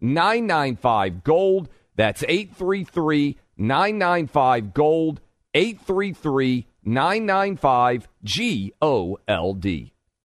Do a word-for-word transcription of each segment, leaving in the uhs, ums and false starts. nine nine five, GOLD. That's eight three three, nine nine five, GOLD, eight three three, nine nine five, G O L D.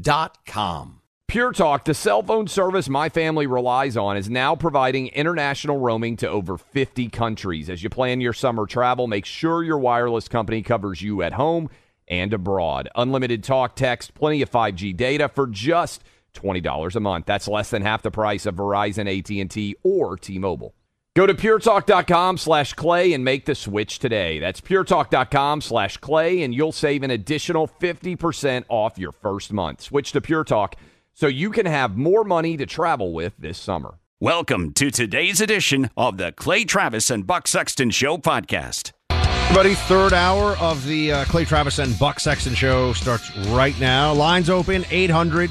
Dot com. Pure Talk, the cell phone service my family relies on, is now providing international roaming to over fifty countries. As you plan your summer travel, make sure your wireless company covers you at home and abroad. Unlimited talk, text, plenty of five G data for just twenty dollars a month. That's less than half the price of Verizon, A T and T, or T-Mobile. Go to puretalk.com slash clay and make the switch today. That's puretalk.com slash clay, and you'll save an additional fifty percent off your first month. Switch to Pure Talk so you can have more money to travel with this summer. Welcome to today's edition of the Clay Travis and Buck Sexton Show podcast. Everybody, third hour of the uh, Clay Travis and Buck Sexton Show starts right now. Lines open, eight hundred,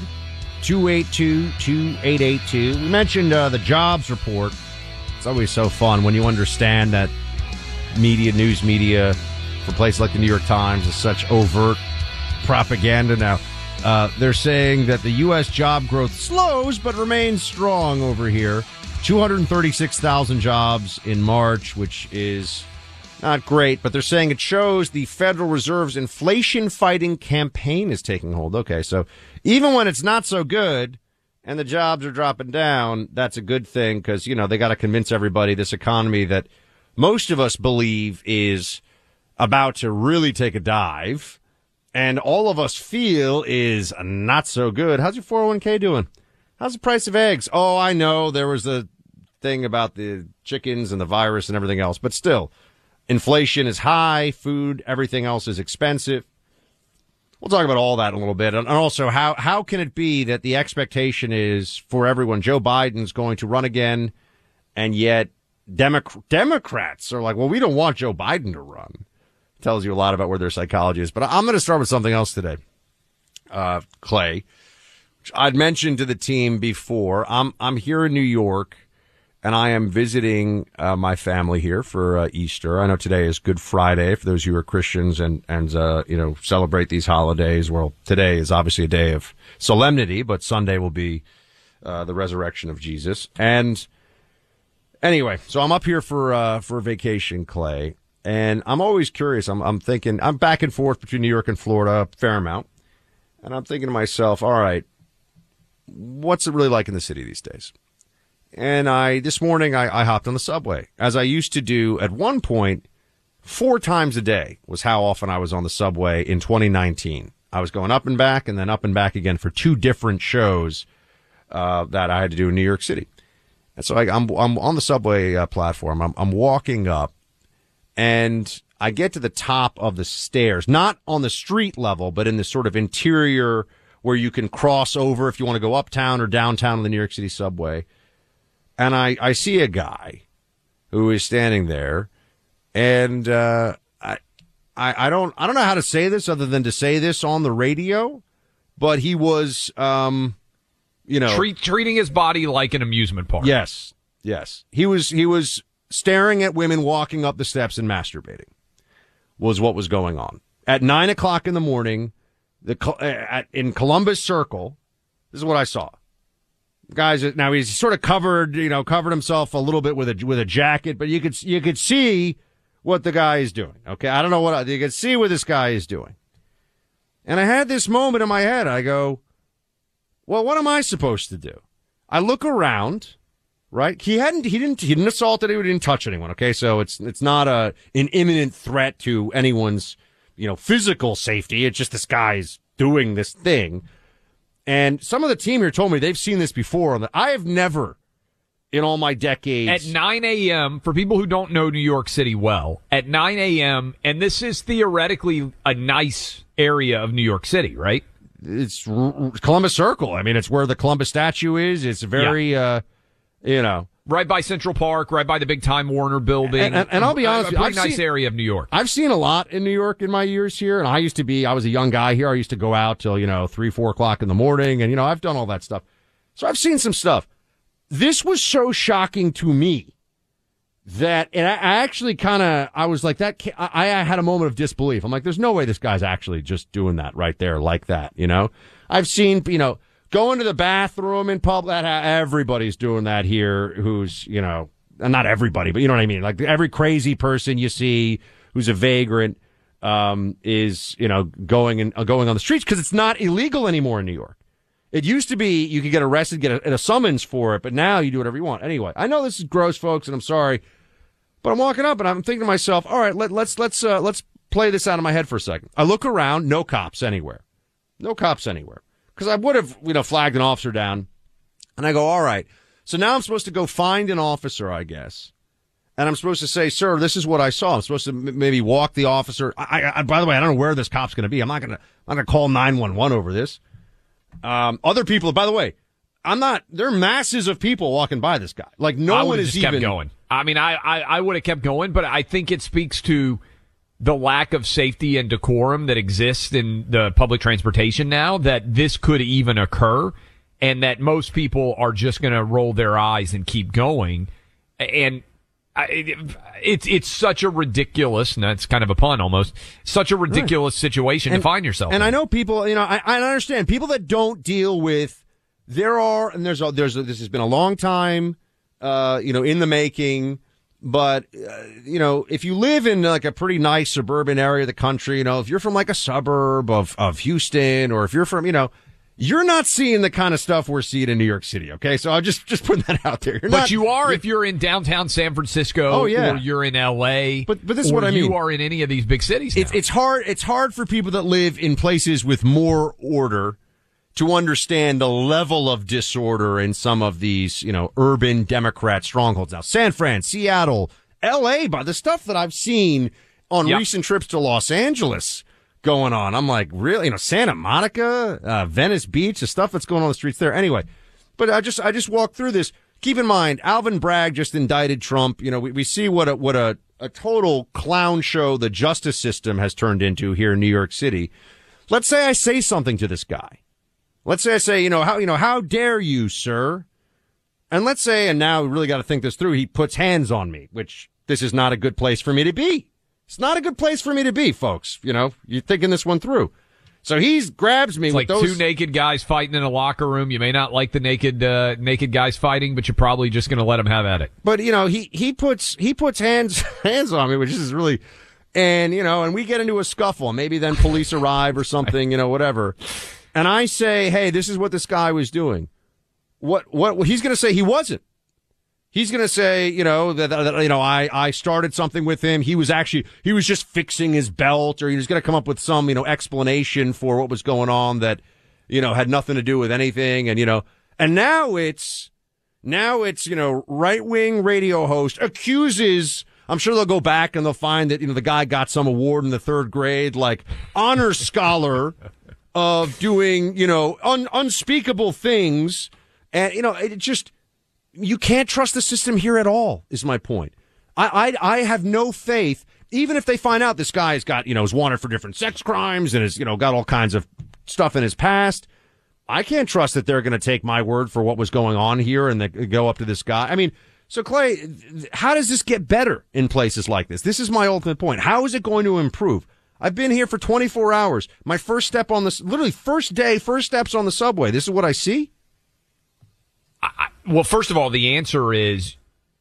two eight two, two eight eight two. We mentioned uh, the jobs report. It's always so fun when you understand that media, news media, for places like the New York Times, is such overt propaganda now. Uh, they're saying that the U S job growth slows but remains strong over here. two hundred thirty-six thousand jobs in March, which is not great, but they're saying it shows the Federal Reserve's inflation-fighting campaign is taking hold. Okay, so even when it's not so good, and the jobs are dropping down, that's a good thing because, you know, they got to convince everybody this economy that most of us believe is about to really take a dive and all of us feel is not so good. How's your four oh one k doing? How's the price of eggs? Oh, I know there was the thing about the chickens and the virus and everything else, but still, inflation is high, food, everything else is expensive. We'll talk about all that in a little bit. And also, how, how can it be that the expectation is for everyone, Joe Biden's going to run again, and yet Demo- Democrats are like, well, we don't want Joe Biden to run. Tells you a lot about where their psychology is. But I'm going to start with something else today, uh, Clay, which I'd mentioned to the team before. I'm, I'm here in New York, and I am visiting uh, my family here for uh, Easter. I know today is Good Friday for those who are Christians and, and uh, you know, celebrate these holidays. Well, today is obviously a day of solemnity, but Sunday will be uh, the resurrection of Jesus. And anyway, so I'm up here for uh, for vacation, Clay, and I'm always curious. I'm, I'm thinking, I'm back and forth between New York and Florida a fair amount, and I'm thinking to myself, all right, what's it really like in the city these days? And I this morning, I, I hopped on the subway, as I used to do at one point. Four times a day was how often I was on the subway in twenty nineteen. I was going up and back and then up and back again for two different shows uh, that I had to do in New York City. And so I, I'm, I'm on the subway uh, platform. I'm, I'm walking up, and I get to the top of the stairs, not on the street level, but in this sort of interior where you can cross over if you want to go uptown or downtown on the New York City subway. And I, I see a guy who is standing there, and uh, I, I I don't I don't know how to say this other than to say this on the radio, but he was, um, you know, Treat, treating his body like an amusement park. Yes, yes, he was he was staring at women walking up the steps and masturbating, was what was going on at nine o'clock in the morning, the at, in Columbus Circle. This is what I saw. Guys, now he's sort of covered, you know, covered himself a little bit with a with a jacket, but you could you could see what the guy is doing. Okay, I don't know what you could see what this guy is doing, and I had this moment in my head. I go, well, what am I supposed to do? I look around, right? He hadn't, he didn't, he didn't assault anyone, he didn't touch anyone, okay? So it's, it's not a, an imminent threat to anyone's, you know, physical safety. It's just this guy's doing this thing. And some of the team here told me they've seen this before. On the, I have never, in all my decades. At nine a.m., for people who don't know New York City well, at nine a.m., and this is theoretically a nice area of New York City, right? It's Columbus Circle. I mean, it's where the Columbus statue is. It's very, yeah. uh, you know. Right by Central Park, right by the big Time Warner building. And, and, and I'll be honest, a, a pretty I've nice seen, area of New York. I've seen a lot in New York in my years here. And I used to be, I was a young guy here. I used to go out till, you know, three, four o'clock in the morning. And, you know, I've done all that stuff. So I've seen some stuff. This was so shocking to me that, and I actually kind of, I was like, that, I had a moment of disbelief. I'm like, there's no way this guy's actually just doing that right there like that, you know? I've seen, you know, going to the bathroom in public, that everybody's doing that here who's, you know, not everybody, but you know what I mean? Like every crazy person you see who's a vagrant, um, is, you know, going and uh, going on the streets because it's not illegal anymore in New York. It used to be you could get arrested, get a, a summons for it, but now you do whatever you want. Anyway, I know this is gross, folks, and I'm sorry, but I'm walking up and I'm thinking to myself, all right, let, let's let's uh, let's play this out of my head for a second. I look around, no cops anywhere, no cops anywhere, because I would have you know flagged an officer down, and I go, all right, so now I'm supposed to go find an officer, I guess, and I'm supposed to say, sir, this is what I saw. I'm supposed to m- maybe walk the officer. I, I, by the way, I don't know where this cop's going to be. I'm not gonna I'm not gonna call nine one one over this. Um, other people, by the way, I'm not, there are masses of people walking by this guy. Like, no one is even. I would have kept going. I mean, I, I, I would have kept going, but I think it speaks to the lack of safety and decorum that exists in the public transportation now that this could even occur and that most people are just going to roll their eyes and keep going. And I, it, it's, it's such a ridiculous, and that's kind of a pun almost, such a ridiculous right. situation and, to find yourself and in. I know people, you know, I, I understand people that don't deal with, there are, and there's, a, there's, a, this has been a long time, uh, you know, in the making, but, uh, you know, if you live in like a pretty nice suburban area of the country, you know, if you're from like a suburb of, of Houston, or if you're from, you know, you're not seeing the kind of stuff we're seeing in New York City, okay? So I'm just, just putting that out there. You're but not, you are if you're in downtown San Francisco oh, yeah. or you're in L A. But, but this is what I mean. You are in any of these big cities now. It's, it's hard, it's hard for people that live in places with more order to understand the level of disorder in some of these, you know, urban Democrat strongholds. Now, San Fran, Seattle, L A, by the stuff that I've seen on yep. recent trips to Los Angeles going on. I'm like, really? You know, Santa Monica, uh, Venice Beach, the stuff that's going on the streets there. Anyway, but I just, I just walked through this. Keep in mind, Alvin Bragg just indicted Trump. You know, we, we see what a, what a, a total clown show the justice system has turned into here in New York City. Let's say I say something to this guy. Let's say I say, you know, how, you know, how dare you, sir? And let's say, and now we really got to think this through. He puts hands on me, which this is not a good place for me to be. It's not a good place for me to be, folks. You know, you're thinking this one through. So he grabs me it's with like those two naked guys fighting in a locker room. You may not like the naked uh, naked guys fighting, but you're probably just going to let them have at it. But you know, he he puts he puts hands hands on me, which is really, and you know, and we get into a scuffle. Maybe then police arrive or something, you know, whatever. And I say, hey, this is what this guy was doing. What what well, he's going to say he wasn't. He's going to say, you know, that, that you know, I, I started something with him. He was actually, he was just fixing his belt, or he was going to come up with some, you know, explanation for what was going on that, you know, had nothing to do with anything. And, you know, and now it's, now it's, you know, right-wing radio host accuses, I'm sure they'll go back and they'll find that, you know, the guy got some award in the third grade, like honor scholar of doing, you know, un- unspeakable things. And, you know, it just... You can't trust the system here at all, is my point. I, I I have no faith, even if they find out this guy's got, you know, is wanted for different sex crimes and has, you know, got all kinds of stuff in his past. I can't trust that they're going to take my word for what was going on here and they go up to this guy. I mean, so Clay, how does this get better in places like this? This is my ultimate point. How is it going to improve? I've been here for twenty-four hours. My first step on this, literally first day, first steps on the subway. This is what I see. I, well, first of all, the answer is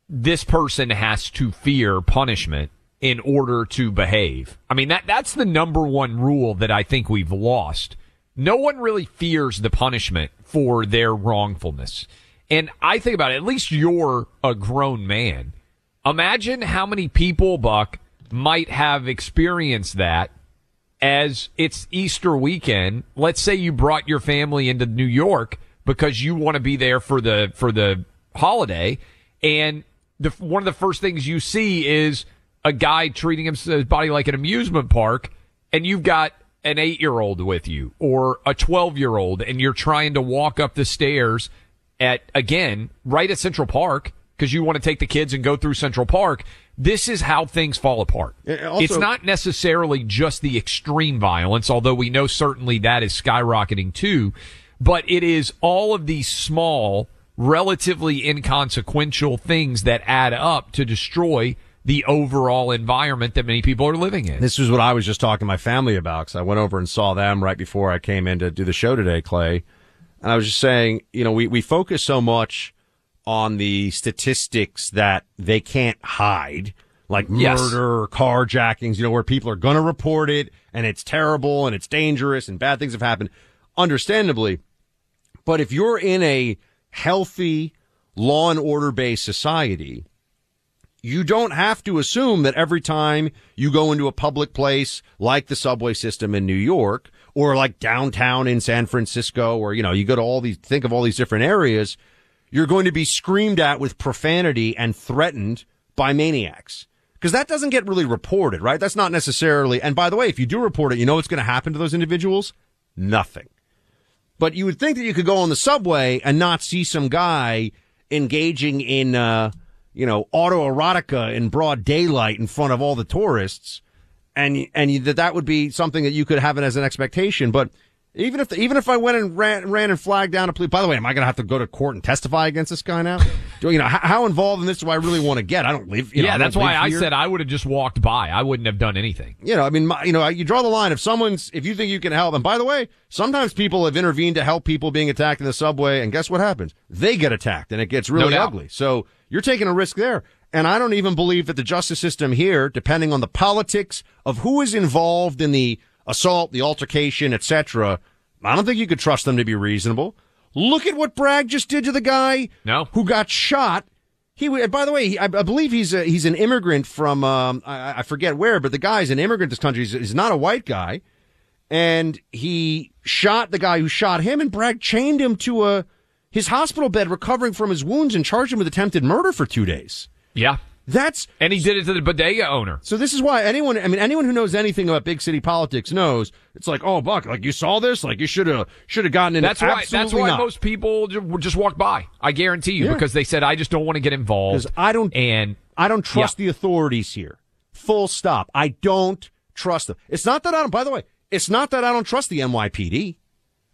this person has to fear punishment in order to behave. I mean, that that's the number one rule that I think we've lost. No one really fears the punishment for their wrongfulness. And I think about it, at least you're a grown man. Imagine how many people, Buck, might have experienced that as it's Easter weekend. Let's say you brought your family into New York because you want to be there for the for the holiday, and the, one of the first things you see is a guy treating his body like an amusement park, and you've got an eight-year-old with you or a twelve-year-old, and you're trying to walk up the stairs at, again, right at Central Park because you want to take the kids and go through Central Park. This is how things fall apart. Also, it's not necessarily just the extreme violence, although we know certainly that is skyrocketing too, but it is all of these small, relatively inconsequential things that add up to destroy the overall environment that many people are living in. This is what I was just talking to my family about, because I went over and saw them right before I came in to do the show today, Clay. And I was just saying, you know, we, we focus so much on the statistics that they can't hide, like yes. murder or carjackings, you know, where people are going to report it, and it's terrible, and it's dangerous, and bad things have happened, understandably. But if you're in a healthy, law and order-based society, you don't have to assume that every time you go into a public place like the subway system in New York or like downtown in San Francisco, or, you know, you go to all these, think of all these different areas, you're going to be screamed at with profanity and threatened by maniacs. Because that doesn't get really reported, right? That's not necessarily. And by the way, if you do report it, you know what's going to happen to those individuals? Nothing. But you would think that you could go on the subway and not see some guy engaging in, uh, you know, autoerotica in broad daylight in front of all the tourists, and and you, that that would be something that you could have it as an expectation. But even if the, even if I went and ran, ran and flagged down a police, by the way, am I going to have to go to court and testify against this guy now? Do you know how, how involved in this do I really want to get? I don't live. You know, yeah, that's why I said I would have just walked by. I wouldn't have done anything. You know, I mean, my, you know, you draw the line. If someone's, if you think you can help, and by the way, sometimes people have intervened to help people being attacked in the subway, and guess what happens? They get attacked, and it gets really no ugly. So you're taking a risk there. And I don't even believe that the justice system here, depending on the politics of who is involved in the assault, the altercation, et cetera, I don't think you could trust them to be reasonable. Look at what Bragg just did to the guy no. who got shot. He, by the way, he, I believe he's a, he's an immigrant from um, I, I forget where, but the guy's an immigrant to this country. He's, he's not a white guy, and he shot the guy who shot him, and Bragg chained him to a. his hospital bed, recovering from his wounds, and charged him with attempted murder for two days. Yeah. That's... And he did it to the bodega owner. So this is why anyone, I mean, anyone who knows anything about big city politics knows, it's like, oh, Buck, like, you saw this? Like, you should have should have gotten in. That's why, that's why not. Most people just walk by. I guarantee you, yeah. because they said, I just don't want to get involved. Because I don't, and, I don't trust yeah. the authorities here. Full stop. I don't trust them. It's not that I don't, by the way, it's not that I don't trust the N Y P D.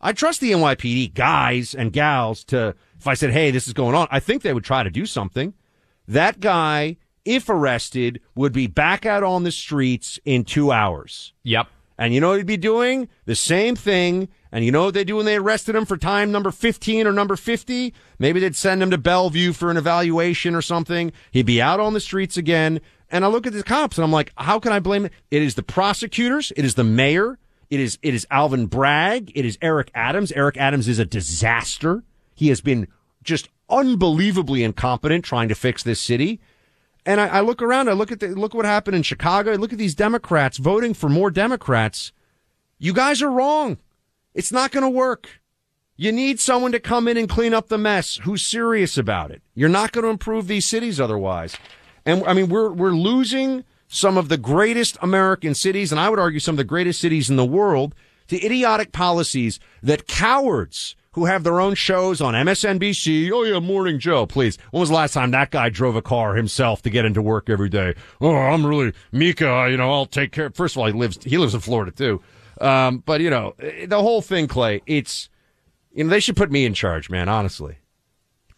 I trust the N Y P D guys and gals to, if I said, hey, this is going on, I think they would try to do something. That guy, if arrested, would be back out on the streets in two hours. Yep. And you know what he'd be doing? The same thing. And you know what they do when they arrested him for time number fifteen or number fifty? Maybe they'd send him to Bellevue for an evaluation or something. He'd be out on the streets again. And I look at the cops and I'm like, how can I blame it? It is the prosecutors. It is the mayor. It is it is Alvin Bragg. It is Eric Adams. Eric Adams is a disaster. He has been just unbelievably incompetent trying to fix this city. And I, I look around. I look at the, look what happened in Chicago. I look at these Democrats voting for more Democrats. You guys are wrong. It's not going to work. You need someone to come in and clean up the mess who's serious about it. You're not going to improve these cities otherwise. And I mean, we're we're losing some of the greatest American cities, and I would argue some of the greatest cities in the world, to idiotic policies that cowards who have their own shows on M S N B C, oh yeah, Morning Joe, please. When was the last time that guy drove a car himself to get into work every day? Oh, I'm really, Mika, you know, I'll take care. First of all, he lives, he lives in Florida too. Um, but, you know, the whole thing, Clay, it's, you know, they should put me in charge, man, honestly.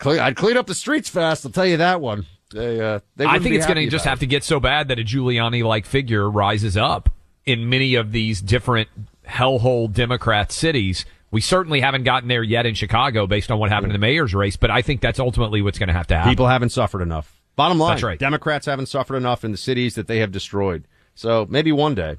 I'd clean up the streets fast, I'll tell you that one. They, uh, they I think it's going to just have it. to get so bad that a Giuliani-like figure rises up in many of these different hellhole Democrat cities. We certainly haven't gotten there yet in Chicago based on what happened yeah. in the mayor's race, but I think that's ultimately what's going to have to happen. People haven't suffered enough. Bottom line, that's right. Democrats haven't suffered enough in the cities that they have destroyed. So maybe one day.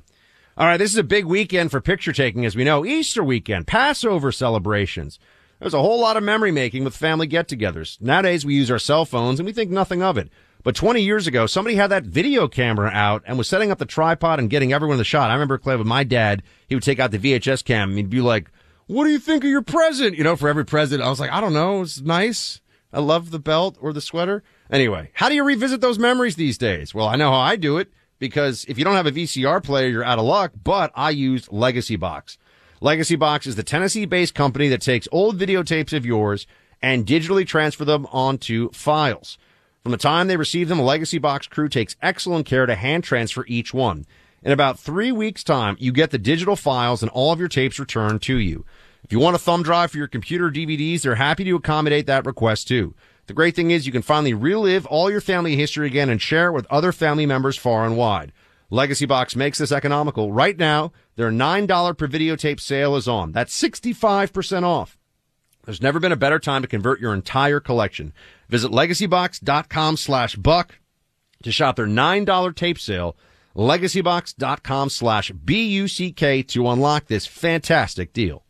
All right, this is a big weekend for picture taking, as we know. Easter weekend, Passover celebrations. There's a whole lot of memory making with family get-togethers. Nowadays, we use our cell phones and we think nothing of it. But twenty years ago, somebody had that video camera out and was setting up the tripod and getting everyone in the shot. I remember, Clay, with my dad, he would take out the V H S cam and he'd be like, what do you think of your present? You know, for every present, I was like, I don't know. It's nice. I love the belt or the sweater. Anyway, how do you revisit those memories these days? Well, I know how I do it, because if you don't have a V C R player, you're out of luck, but I used Legacy Box. Legacy Box is the Tennessee-based company that takes old videotapes of yours and digitally transfer them onto files. From the time they receive them, a Legacy Box crew takes excellent care to hand transfer each one. In about three weeks' time, you get the digital files and all of your tapes returned to you. If you want a thumb drive for your computer or D V Ds, they're happy to accommodate that request, too. The great thing is you can finally relive all your family history again and share it with other family members far and wide. Legacy Box makes this economical. Right now, their nine dollars per videotape sale is on. That's sixty-five percent off. There's never been a better time to convert your entire collection. Visit legacybox.com slash buck to shop their nine dollars tape sale. Legacybox.com slash B-U-C-K to unlock this fantastic deal.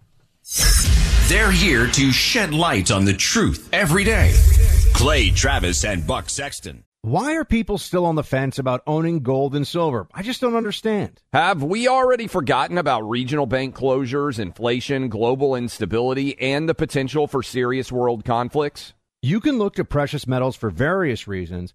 They're here to shed light on the truth every day. Clay, Travis, and Buck Sexton. Why are people still on the fence about owning gold and silver? I just don't understand. Have we already forgotten about regional bank closures, inflation, global instability, and the potential for serious world conflicts? You can look to precious metals for various reasons.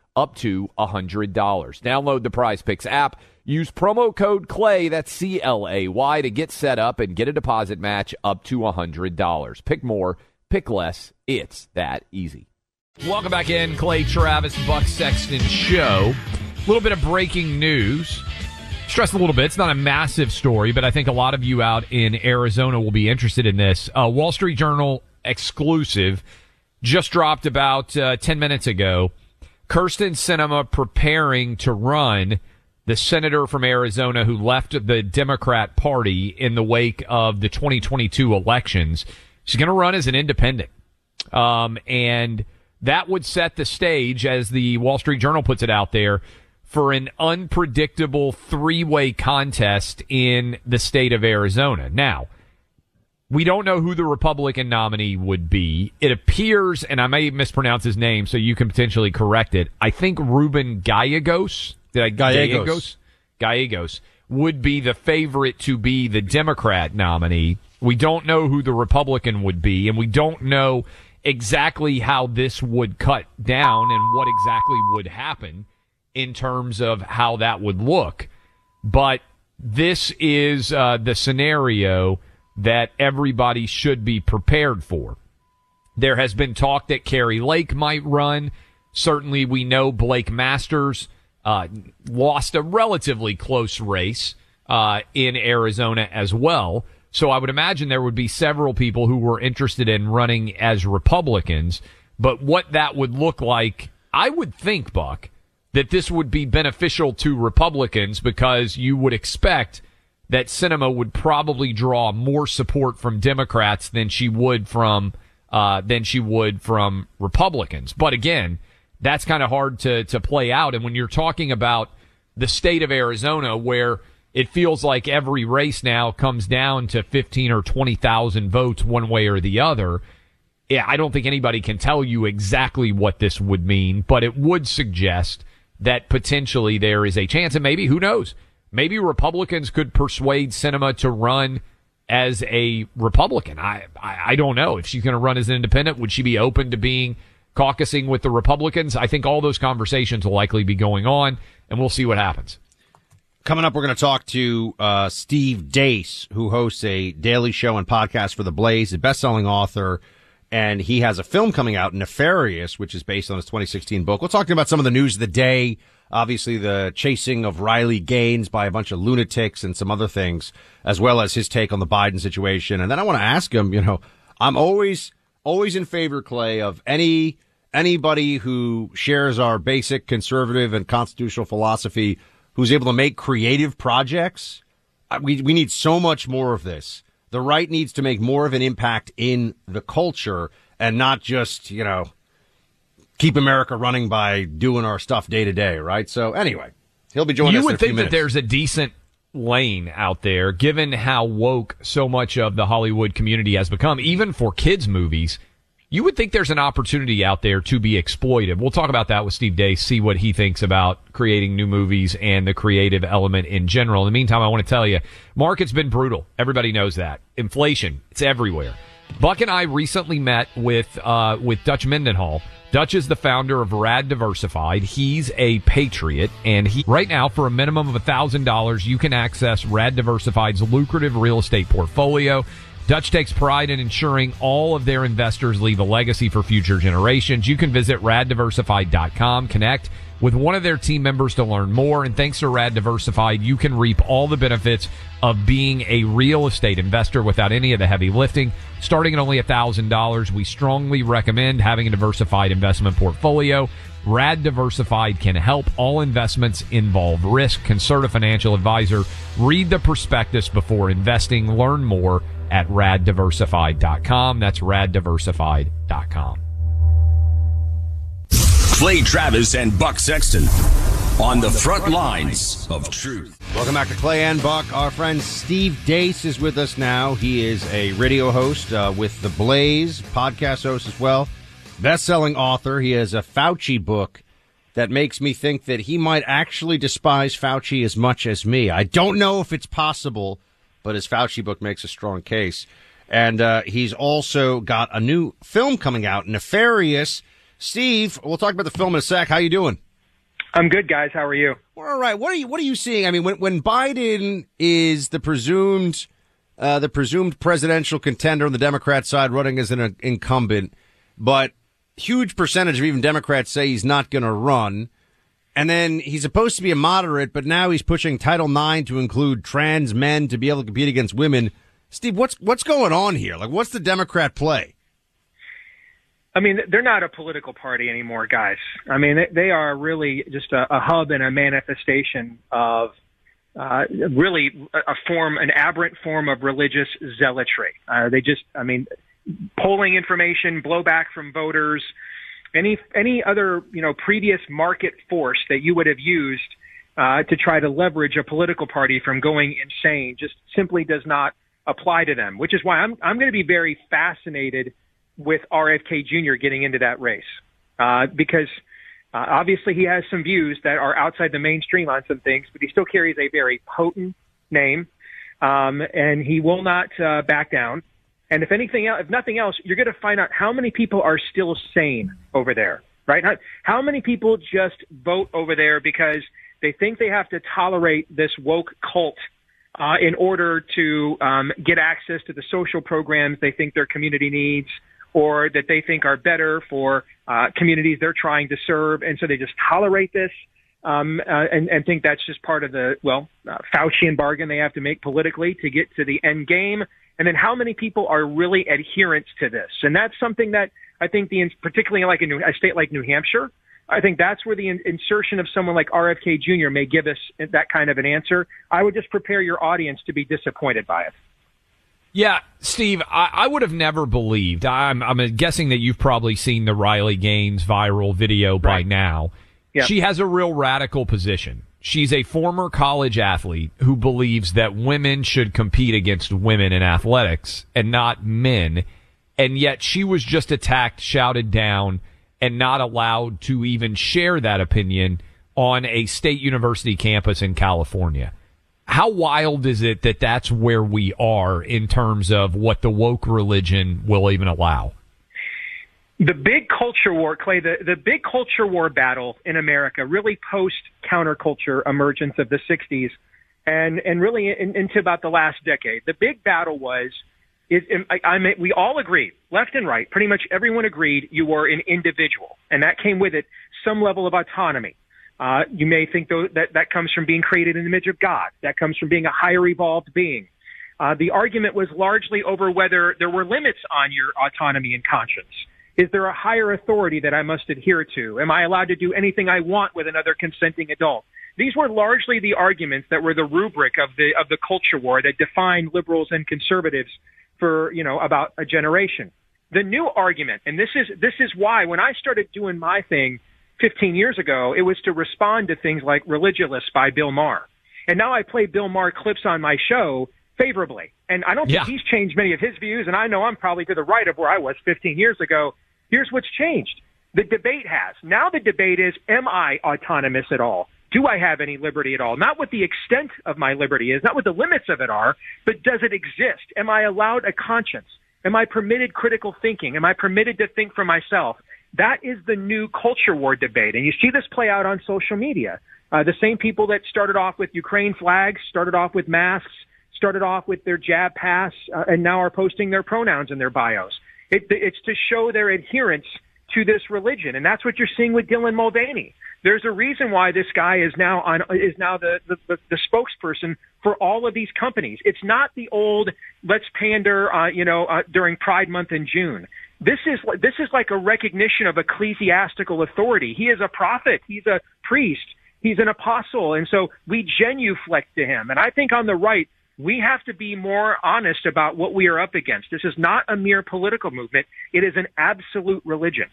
up to one hundred dollars. Download the PrizePicks app. Use promo code CLAY, that's C L A Y, to get set up and get a deposit match up to one hundred dollars. Pick more, pick less. It's that easy. Welcome back in, Clay Travis, Buck Sexton Show. A little bit of breaking news. stress a little bit. It's not a massive story, but I think a lot of you out in Arizona will be interested in this. Uh, Wall Street Journal exclusive just dropped about uh, ten minutes ago. Kyrsten Sinema preparing to run, the senator from Arizona who left the Democrat Party in the wake of the twenty twenty-two elections. She's going to run as an independent. Um, and that would set the stage, as the Wall Street Journal puts it out there, for an unpredictable three-way contest in the state of Arizona. Now, we don't know who the Republican nominee would be. It appears, and I may mispronounce his name, so you can potentially correct it, I think Ruben Gallegos, did I, Gallegos. Gallegos, Gallegos would be the favorite to be the Democrat nominee. We don't know who the Republican would be, and we don't know exactly how this would cut down and what exactly would happen in terms of how that would look. But this is uh, the scenario that everybody should be prepared for. There has been talk that Kari Lake might run. Certainly we know Blake Masters uh, lost a relatively close race uh, in Arizona as well. So I would imagine there would be several people who were interested in running as Republicans. But what that would look like, I would think, Buck, that this would be beneficial to Republicans because you would expect that Sinema would probably draw more support from Democrats than she would from uh, than she would from Republicans. But again, that's kind of hard to to play out. And when you're talking about the state of Arizona, where it feels like every race now comes down to fifteen or twenty thousand votes one way or the other. Yeah, I don't think anybody can tell you exactly what this would mean, but it would suggest that potentially there is a chance, and maybe, who knows, maybe Republicans could persuade Sinema to run as a Republican. I, I, I don't know. If she's going to run as an independent, would she be open to being caucusing with the Republicans? I think all those conversations will likely be going on, and we'll see what happens. Coming up, we're going to talk to uh, Steve Deace, who hosts a daily show and podcast for The Blaze, a best-selling author, and he has a film coming out, Nefarious, which is based on his twenty sixteen book. We'll talk to him about some of the news of the day, obviously the chasing of Riley Gaines by a bunch of lunatics and some other things, as well as his take on the Biden situation. And then I want to ask him, you know, I'm always, always in favor, Clay, of any anybody who shares our basic conservative and constitutional philosophy who's able to make creative projects. We we need so much more of this. The right needs to make more of an impact in the culture and not just, you know, keep America running by doing our stuff day to day, right? So anyway, he'll be joining us in a few minutes. You would think that there's a decent lane out there, given how woke so much of the Hollywood community has become, even for kids' movies. You would think there's an opportunity out there to be exploited. We'll talk about that with Steve Deace, see what he thinks about creating new movies and the creative element in general. In the meantime, I want to tell you, market's been brutal. Everybody knows that. Inflation, it's everywhere. Buck and I recently met with uh, with Dutch Mendenhall. Dutch is the founder of Rad Diversified. He's a patriot, and he right now, for a minimum of one thousand dollars, you can access Rad Diversified's lucrative real estate portfolio. Dutch takes pride in ensuring all of their investors leave a legacy for future generations. You can visit rad diversified dot com, connect with one of their team members to learn more. And thanks to Rad Diversified, you can reap all the benefits of being a real estate investor without any of the heavy lifting. Starting at only one thousand dollars, we strongly recommend having a diversified investment portfolio. Rad Diversified can help. All investments involve risk. Consult a financial advisor. Read the prospectus before investing. Learn more at rad diversified dot com. That's rad diversified dot com. Clay Travis and Buck Sexton on the front lines of truth. Welcome back to Clay and Buck. Our friend Steve Deace is with us now. He is a radio host uh, with The Blaze, podcast host as well, best-selling author. He has a Fauci book that makes me think that he might actually despise Fauci as much as me. I don't know if it's possible, but his Fauci book makes a strong case. And uh, he's also got a new film coming out, Nefarious. Steve, we'll talk about the film in a sec. How you doing? I'm good, guys. How are you? We're all right. What are you What are you seeing? I mean, when when Biden is the presumed uh, the presumed presidential contender on the Democrat side, running as an incumbent, but huge percentage of even Democrats say he's not going to run. And then he's supposed to be a moderate, but now he's pushing Title nine to include trans men to be able to compete against women. Steve, what's what's going on here? Like, what's the Democrat play? I mean, they're not a political party anymore, guys. I mean, they are really just a, a hub and a manifestation of uh, really a form, an aberrant form of religious zealotry. Uh, they just, I mean, polling information, blowback from voters, any any other, you know, previous market force that you would have used uh, to try to leverage a political party from going insane just simply does not apply to them, which is why I'm I'm going to be very fascinated with R F K Junior getting into that race, uh, because uh, obviously he has some views that are outside the mainstream on some things, but he still carries a very potent name, um, and he will not uh, back down. And if anything else, if nothing else, you're going to find out how many people are still sane over there, right? How, how many people just vote over there because they think they have to tolerate this woke cult uh, in order to um, get access to the social programs they think their community needs, or that they think are better for uh, communities they're trying to serve. And so they just tolerate this um, uh, and, and think that's just part of the, well, uh, Faucian bargain they have to make politically to get to the end game. And then how many people are really adherents to this? And that's something that I think, the particularly like in a state like New Hampshire, I think that's where the in, insertion of someone like R F K Junior may give us that kind of an answer. I would just prepare your audience to be disappointed by it. Yeah, Steve, I, I would have never believed. I'm, I'm guessing that you've probably seen the Riley Gaines viral video by right. now. Yeah. She has a real radical position. She's a former college athlete who believes that women should compete against women in athletics and not men, and yet she was just attacked, shouted down, and not allowed to even share that opinion on a state university campus in California. How wild is it that that's where we are in terms of what the woke religion will even allow? The big culture war, Clay, the, the big culture war battle in America, really post-counterculture emergence of the sixties and, and really in, into about the last decade. The big battle was, is, I, I mean, we all agreed, left and right, pretty much everyone agreed you were an individual, and that came with it some level of autonomy. Uh, you may think though, that that comes from being created in the image of God. That comes from being a higher evolved being. Uh, the argument was largely over whether there were limits on your autonomy and conscience. Is there a higher authority that I must adhere to? Am I allowed to do anything I want with another consenting adult? These were largely the arguments that were the rubric of the of the culture war that defined liberals and conservatives for, you know, about a generation. The new argument, and this is this is why when I started doing my thing fifteen years ago, it was to respond to things like Religious by Bill Maher. And now I play Bill Maher clips on my show favorably. And I don't think yeah. he's changed many of his views, and I know I'm probably to the right of where I was fifteen years ago. Here's what's changed. The debate has. Now the debate is, am I autonomous at all? Do I have any liberty at all? Not what the extent of my liberty is, not what the limits of it are, but does it exist? Am I allowed a conscience? Am I permitted critical thinking? Am I permitted to think for myself? That is the new culture war debate, and you see this play out on social media. Uh, the same people that started off with Ukraine flags, started off with masks, started off with their jab pass, uh, and now are posting their pronouns in their bios. It, it's to show their adherence to this religion, and that's what you're seeing with Dylan Mulvaney. There's a reason why this guy is now on is now the, the, the spokesperson for all of these companies. It's not the old let's pander, uh, you know, uh, during Pride Month in June. This is this is like a recognition of ecclesiastical authority. He is a prophet. He's a priest. He's an apostle. And so we genuflect to him. And I think on the right, we have to be more honest about what we are up against. This is not a mere political movement. It is an absolute religion.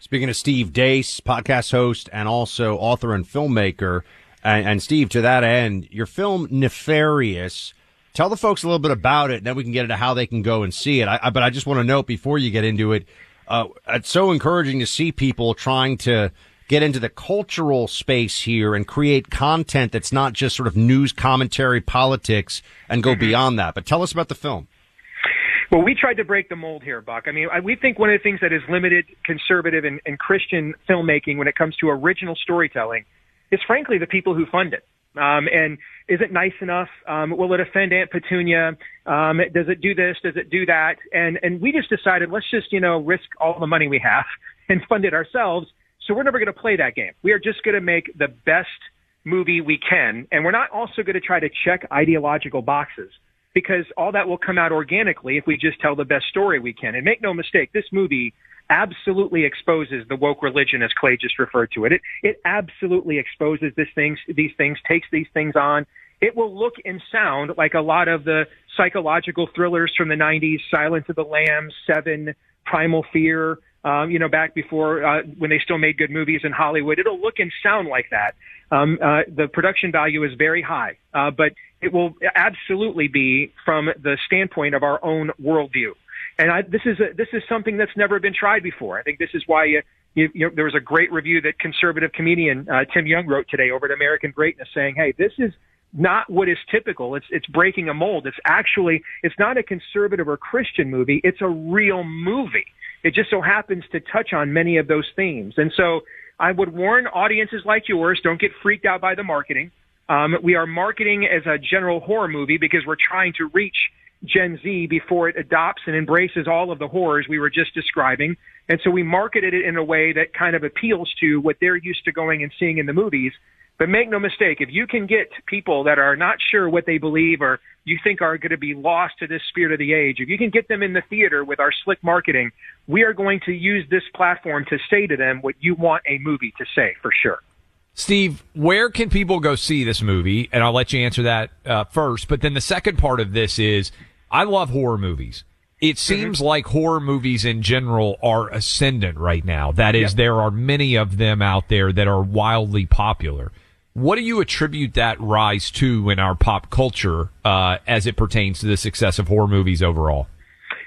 Speaking of Steve Deace, podcast host and also author and filmmaker, and, and Steve, to that end, your film Nefarious, tell the folks a little bit about it, and then we can get into how they can go and see it. I, I, but I just want to note before you get into it, uh, it's so encouraging to see people trying to get into the cultural space here and create content that's not just sort of news, commentary, politics, and go mm-hmm. beyond that. But tell us about the film. Well, we tried to break the mold here, Buck. I mean, I, we think one of the things that has limited conservative and, and Christian filmmaking when it comes to original storytelling is, frankly, the people who fund it. Um, and is it nice enough? Um, will it offend Aunt Petunia? Um, does it do this? Does it do that? And, and we just decided, let's just, you know, risk all the money we have and fund it ourselves. So we're never going to play that game. We are just going to make the best movie we can. And we're not also going to try to check ideological boxes, because all that will come out organically if we just tell the best story we can. And make no mistake, this movie absolutely exposes the woke religion, as Clay just referred to it. It, it absolutely exposes this things, these things, takes these things on. It will look and sound like a lot of the psychological thrillers from the nineties, Silence of the Lambs, Seven, Primal Fear, um, you know, back before uh, when they still made good movies in Hollywood. It'll look and sound like that. Um, uh, the production value is very high, uh, but it will absolutely be from the standpoint of our own worldview. And I, this is a, this is something that's never been tried before. I think this is why you, you, you know, there was a great review that conservative comedian uh, Tim Young wrote today over at American Greatness, saying, "Hey, this is not what is typical. It's it's breaking a mold. It's actually it's not a conservative or Christian movie. It's a real movie. It just so happens to touch on many of those themes." And so I would warn audiences like yours, don't get freaked out by the marketing. Um, we are marketing as a general horror movie because we're trying to reach Gen Z before it adopts and embraces all of the horrors we were just describing. And so we marketed it in a way that kind of appeals to what they're used to going and seeing in the movies. But make no mistake, if you can get people that are not sure what they believe or you think are going to be lost to this spirit of the age, if you can get them in the theater with our slick marketing, we are going to use this platform to say to them what you want a movie to say, for sure. Steve, where can people go see this movie? And I'll let you answer that uh, first. But then the second part of this is, I love horror movies. It seems mm-hmm. like horror movies in general are ascendant right now. That is, yep. There are many of them out there that are wildly popular. What do you attribute that rise to in our pop culture uh, as it pertains to the success of horror movies overall?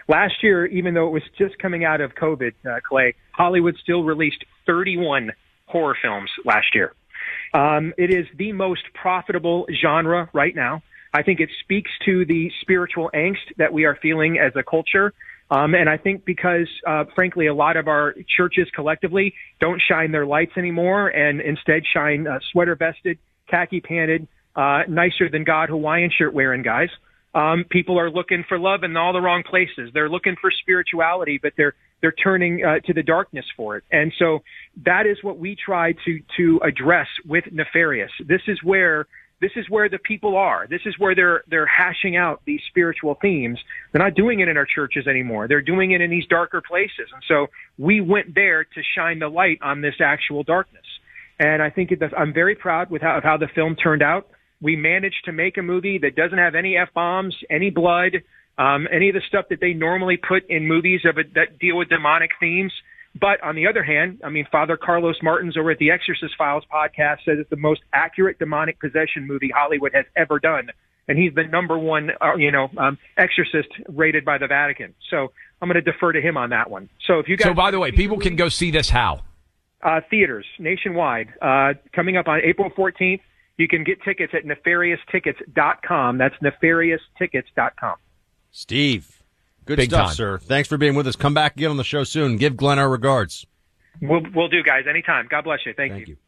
Last year, even though it was just coming out of COVID, uh, Clay, Hollywood still released thirty-one horror films last year. Um, it is the most profitable genre right now. I think it speaks to the spiritual angst that we are feeling as a culture. Um, and I think because, uh, frankly, a lot of our churches collectively don't shine their lights anymore and instead shine uh, sweater-vested, khaki-panted, uh, nicer-than-God Hawaiian shirt-wearing guys. Um, people are looking for love in all the wrong places. They're looking for spirituality, but they're they're turning uh, to the darkness for it. And so that is what we try to to address with Nefarious. This is where... This is where the people are. This is where they're they're hashing out these spiritual themes. They're not doing it in our churches anymore. They're doing it in these darker places. And so we went there to shine the light on this actual darkness. And I think it, I'm very proud with how, of how the film turned out. We managed to make a movie that doesn't have any F-bombs, any blood, um, any of the stuff that they normally put in movies of a, that deal with demonic themes. But on the other hand, I mean, Father Carlos Martins over at the Exorcist Files podcast says it's the most accurate demonic possession movie Hollywood has ever done. And he's the number one, uh, you know, um, exorcist rated by the Vatican. So I'm going to defer to him on that one. So if you guys. So by the way, people can go see this how? Uh, theaters nationwide. Uh, coming up on April fourteenth, you can get tickets at nefarious tickets dot com. That's nefarious tickets dot com. Steve. Good Big stuff, time. Sir. Thanks for being with us. Come back again on the show soon. Give Glenn our regards. We'll, we'll do, guys. Anytime. God bless you. Thank, Thank you. you.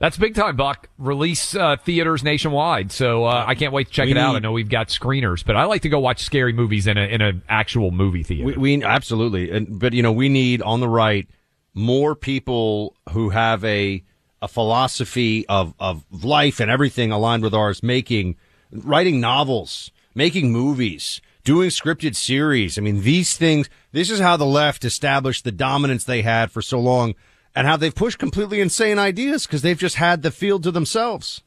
That's big time, Buck. Release uh, theaters nationwide. So uh, I can't wait to check we, it out. I know we've got screeners, but I like to go watch scary movies in a in an actual movie theater. We, we absolutely, and, but you know, we need on the right more people who have a a philosophy of of life and everything aligned with ours. Making, writing novels, making movies. Doing scripted series. I mean, these things, this is how the left established the dominance they had for so long and how they've pushed completely insane ideas because they've just had the field to themselves.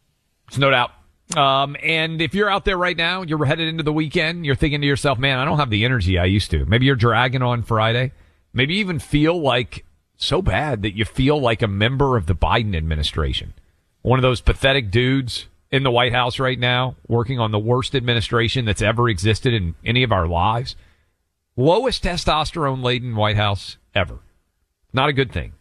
It's no doubt. Um, and if you're out there right now, you're headed into the weekend, you're thinking to yourself, man, I don't have the energy I used to. Maybe you're dragging on Friday. Maybe you even feel like so bad that you feel like a member of the Biden administration. One of those pathetic dudes in the White House right now, working on the worst administration that's ever existed in any of our lives. Lowest testosterone-laden White House ever. Not a good thing.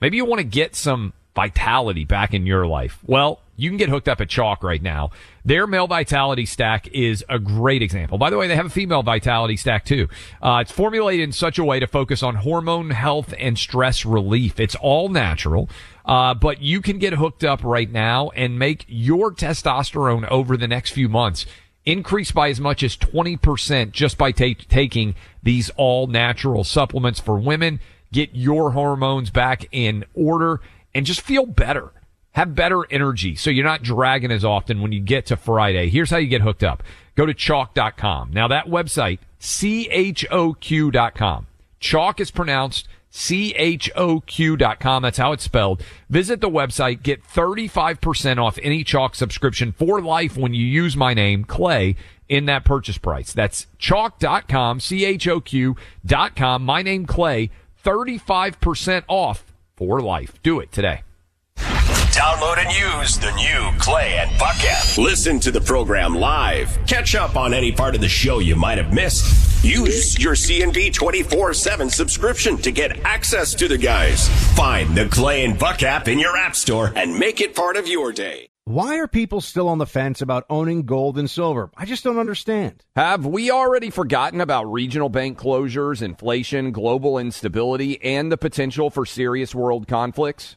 Maybe you want to get some vitality back in your life. Well, you can get hooked up at Chalk right now. Their male vitality stack is a great example. By the way, they have a female vitality stack too. Uh, it's formulated in such a way to focus on hormone health and stress relief. It's all natural. Uh, but you can get hooked up right now and make your testosterone over the next few months increase by as much as twenty percent just by t- taking these all natural supplements for women. get your hormones back in order, and just feel better. Have better energy so you're not dragging as often when you get to Friday. Here's how you get hooked up. Go to chalk dot com. Now, that website, C H O Q dot com. Chalk is pronounced C H O Q dot com. That's how it's spelled. Visit the website. Get thirty-five percent off any Chalk subscription for life when you use my name, Clay, in that purchase price. That's chalk dot com, C H O Q dot com. My name, Clay, thirty-five percent off for life. Do it today. Download and use the new Clay and Buck app. Listen to the program live. Catch up on any part of the show you might have missed. Use your C and B twenty-four seven subscription to get access to the guys. Find the Clay and Buck app in your app store and make it part of your day. Why are people still on the fence about owning gold and silver? I just don't understand. Have we already forgotten about regional bank closures, inflation, global instability, and the potential for serious world conflicts?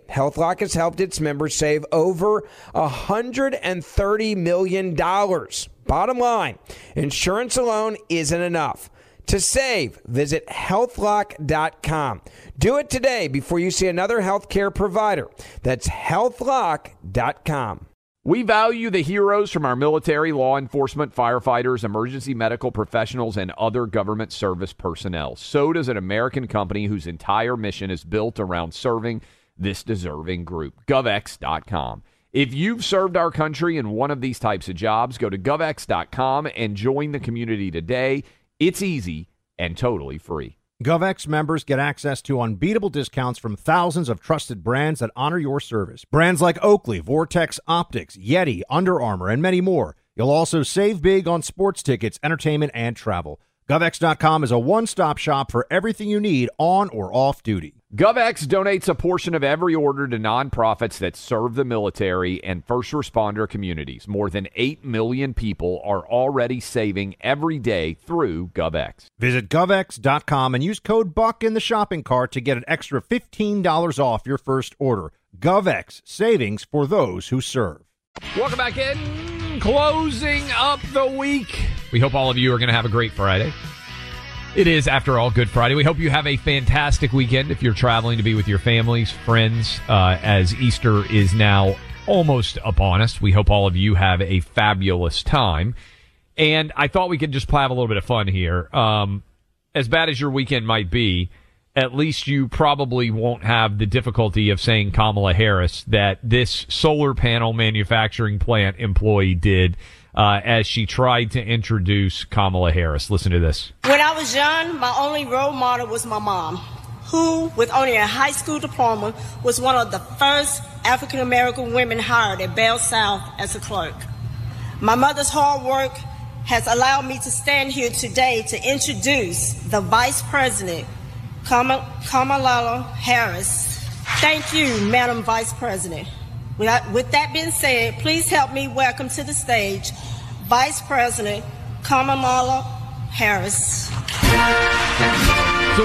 HealthLock has helped its members save over one hundred thirty million dollars. Bottom line, insurance alone isn't enough. To save, visit health lock dot com. Do it today before you see another healthcare provider. That's health lock dot com. We value the heroes from our military, law enforcement, firefighters, emergency medical professionals, and other government service personnel. So does an American company whose entire mission is built around serving this deserving group. gov x dot com. If you've served our country in one of these types of jobs, go to gov x dot com and join the community today. It's easy and totally free. GovX members get access to unbeatable discounts from thousands of trusted brands that honor your service. Brands like Oakley, Vortex Optics, Yeti, Under Armour, and many more. You'll also save big on sports tickets, entertainment, and travel. gov x dot com is a one-stop shop for everything you need on or off duty. GovX donates a portion of every order to nonprofits that serve the military and first responder communities. More than eight million people are already saving every day through GovX. Visit gov x dot com and use code BUCK in the shopping cart to get an extra fifteen dollars off your first order. GovX, savings for those who serve. Welcome back in. Closing up the week. We hope all of you are going to have a great Friday. It is, after all, Good Friday. We hope you have a fantastic weekend if you're traveling to be with your families, friends, uh, as Easter is now almost upon us. We hope all of you have a fabulous time. And I thought we could just have a little bit of fun here. Um, as bad as your weekend might be, at least you probably won't have the difficulty of saying Kamala Harris that this solar panel manufacturing plant employee did Uh, as she tried to introduce Kamala Harris. Listen to this. When I was young, my only role model was my mom, who, with only a high school diploma, was one of the first African-American women hired at Bell South as a clerk. My mother's hard work has allowed me to stand here today to introduce the Vice President, Kamala Harris. Thank you, Madam Vice President. With that being said, please help me welcome to the stage Vice President Kamala Harris. So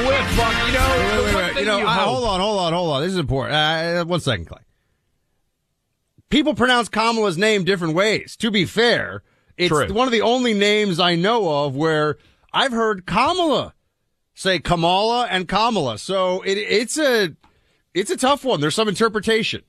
what, Buck? You know, wait, wait, wait, wait. You know you I, hold on, hold on, hold on. This is important. Uh, one second, Clay. People pronounce Kamala's name different ways. To be fair, it's True. one of the only names I know of where I've heard Kamala say Kamala and Kamala. So it, it's a it's a tough one. There's some interpretation.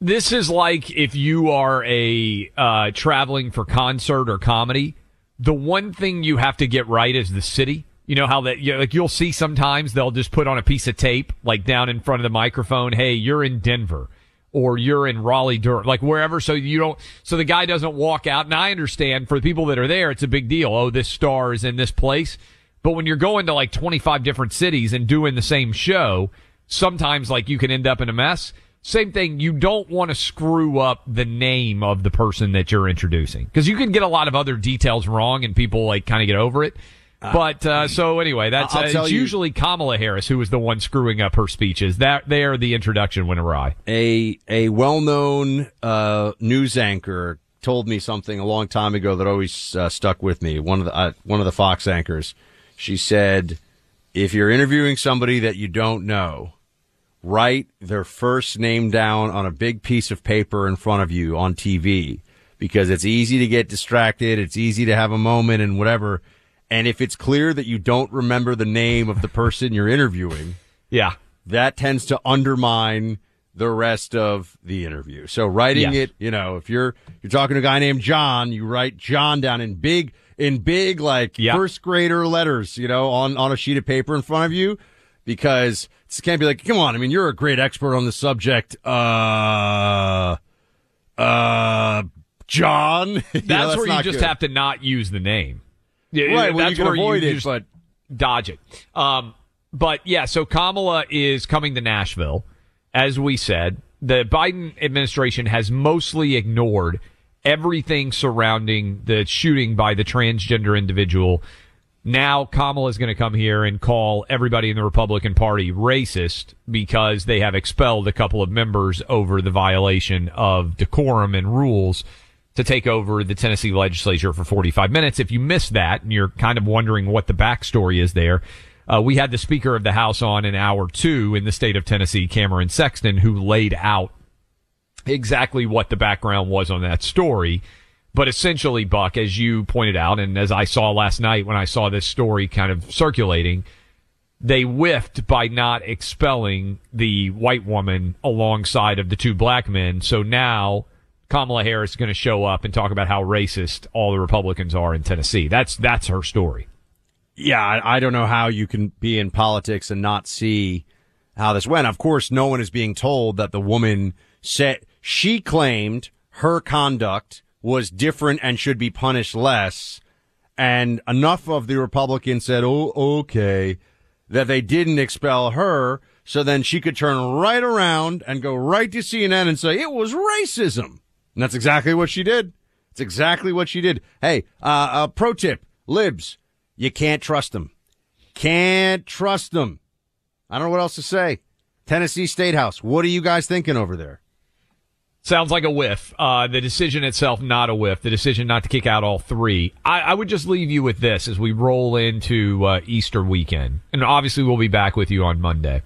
This is like if you are a uh, traveling for concert or comedy. The one thing you have to get right is the city. You know how that, you know, like you'll see sometimes they'll just put on a piece of tape, like down in front of the microphone, hey, you're in Denver or you're in Raleigh, Durham, like wherever. So you don't, so the guy doesn't walk out. And I understand for the people that are there, it's a big deal. Oh, this star is in this place. But when you're going to like twenty-five different cities and doing the same show, sometimes like you can end up in a mess. Same thing, you don't want to screw up the name of the person that you're introducing. Because you can get a lot of other details wrong and people like kind of get over it. Uh, but uh, so anyway, that's uh, it's you, usually Kamala Harris who was the one screwing up her speeches. That there the introduction went awry. A a well-known uh, news anchor told me something a long time ago that always uh, stuck with me. One of the uh, one of the Fox anchors, she said, if you're interviewing somebody that you don't know, write their first name down on a big piece of paper in front of you on T V, because it's easy to get distracted. It's easy to have a moment and whatever. And if it's clear that you don't remember the name of the person you're interviewing, yeah, that tends to undermine the rest of the interview. So writing yes. it, you know, if you're you're talking to a guy named John, you write John down in big in big like yep. first grader letters, you know, on on a sheet of paper in front of you. Because it can't be like, come on, I mean, you're a great expert on the subject, uh, uh, John. That's, you know, that's where you just good. have to not use the name. Yeah, right, well, that's you where avoid you it, just but... dodge it. Um, but, yeah, so Kamala is coming to Nashville. As we said, the Biden administration has mostly ignored everything surrounding the shooting by the transgender individual. Now Kamala is going to come here and call everybody in the Republican Party racist because they have expelled a couple of members over the violation of decorum and rules to take over the Tennessee legislature for forty-five minutes. If you missed that and you're kind of wondering what the backstory is there, uh, we had the Speaker of the House on in hour two in the state of Tennessee, Cameron Sexton, who laid out exactly what the background was on that story. But essentially, Buck, as you pointed out, and as I saw last night when I saw this story kind of circulating, they whiffed by not expelling the white woman alongside of the two black men. So now Kamala Harris is going to show up and talk about how racist all the Republicans are in Tennessee. That's that's her story. Yeah, I, I don't know how you can be in politics and not see how this went. Of course, no one is being told that the woman said she claimed her conduct was different and should be punished less, and enough of the Republicans said, oh, okay, that they didn't expel her, so then she could turn right around and go right to C N N and say, it was racism. And that's exactly what she did. It's exactly what she did. Hey, uh, uh pro tip, libs, you can't trust them. Can't trust them. I don't know what else to say. Tennessee Statehouse, what are you guys thinking over there? Sounds like a whiff. Uh, the decision itself, not a whiff. The decision not to kick out all three. I, I would just leave you with this as we roll into uh, Easter weekend. And obviously we'll be back with you on Monday.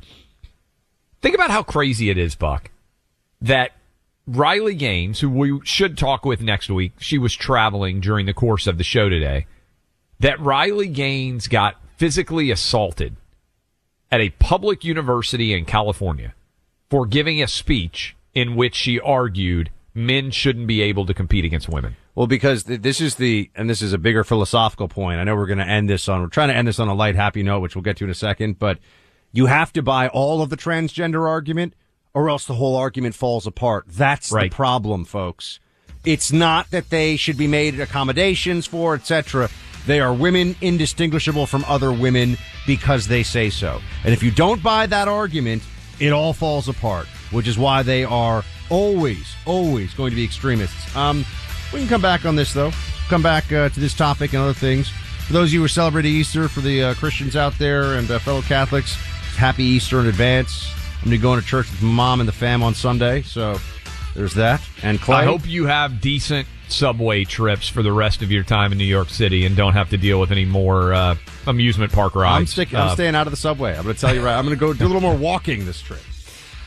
Think about how crazy it is, Buck, that Riley Gaines, who we should talk with next week, she was traveling during the course of the show today, that Riley Gaines got physically assaulted at a public university in California for giving a speech in which she argued men shouldn't be able to compete against women. Well, because th- this is the, and this is a bigger philosophical point. I know we're going to end this on, we're trying to end this on a light, happy note, which we'll get to in a second, but you have to buy all of the transgender argument or else the whole argument falls apart. That's right. The problem, folks. It's not that they should be made accommodations for, et cetera. They are women indistinguishable from other women because they say so. And if you don't buy that argument, it all falls apart, which is why they are always, always going to be extremists. Um, We can come back on this, though. Come back uh, to this topic and other things. For those of you who are celebrating Easter, for the uh, Christians out there and uh, fellow Catholics, happy Easter in advance. I'm going to go to church with Mom and the fam on Sunday, so there's that. And Clay, I hope you have decent subway trips for the rest of your time in New York City and don't have to deal with any more uh, amusement park rides. I'm, stick- uh, I'm staying out of the subway. I'm going to tell you right. I'm going to go do a little more walking this trip.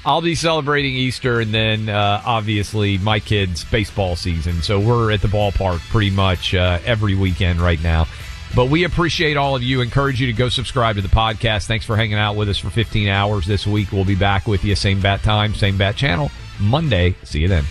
I'll be celebrating Easter, and then uh, obviously my kids' baseball season. So we're at the ballpark pretty much uh, every weekend right now. But we appreciate all of you. Encourage you to go subscribe to the podcast. Thanks for hanging out with us for fifteen hours this week. We'll be back with you, same bat time, same bat channel, Monday. See you then.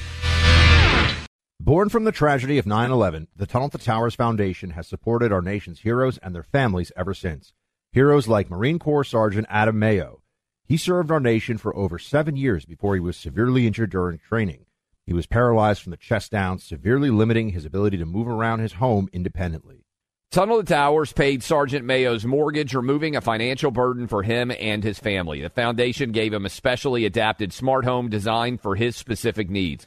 Born from the tragedy of nine eleven, the Tunnel to Towers Foundation has supported our nation's heroes and their families ever since. Heroes like Marine Corps Sergeant Adam Mayo. He served our nation for over seven years before he was severely injured during training. He was paralyzed from the chest down, severely limiting his ability to move around his home independently. Tunnel to Towers paid Sergeant Mayo's mortgage, removing a financial burden for him and his family. The foundation gave him a specially adapted smart home designed for his specific needs.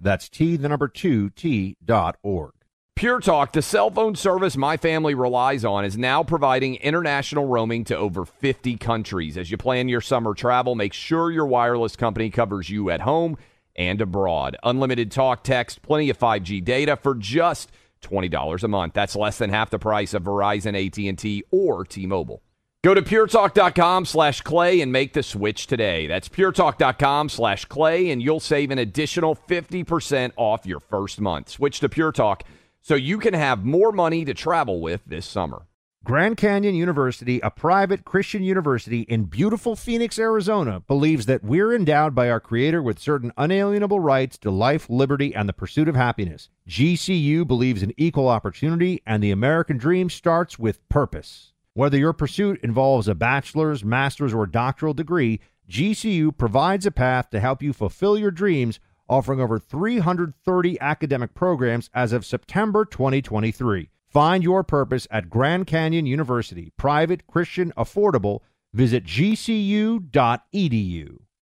That's T, the number two, T dot org. Pure Talk, the cell phone service my family relies on, is now providing international roaming to over fifty countries. As you plan your summer travel, make sure your wireless company covers you at home and abroad. Unlimited talk, text, plenty of five G data for just twenty dollars a month. That's less than half the price of Verizon, A T and T, or T-Mobile. Go to puretalk.com slash clay and make the switch today. That's puretalk.com slash clay, and you'll save an additional fifty percent off your first month. Switch to Pure Talk so you can have more money to travel with this summer. Grand Canyon University, a private Christian university in beautiful Phoenix, Arizona, believes that we're endowed by our Creator with certain unalienable rights to life, liberty, and the pursuit of happiness. G C U believes in equal opportunity, and the American dream starts with purpose. Whether your pursuit involves a bachelor's, master's, or doctoral degree, G C U provides a path to help you fulfill your dreams, offering over three hundred thirty academic programs as of September twenty twenty-three. Find your purpose at Grand Canyon University. Private, Christian, affordable. Visit G C U dot E D U.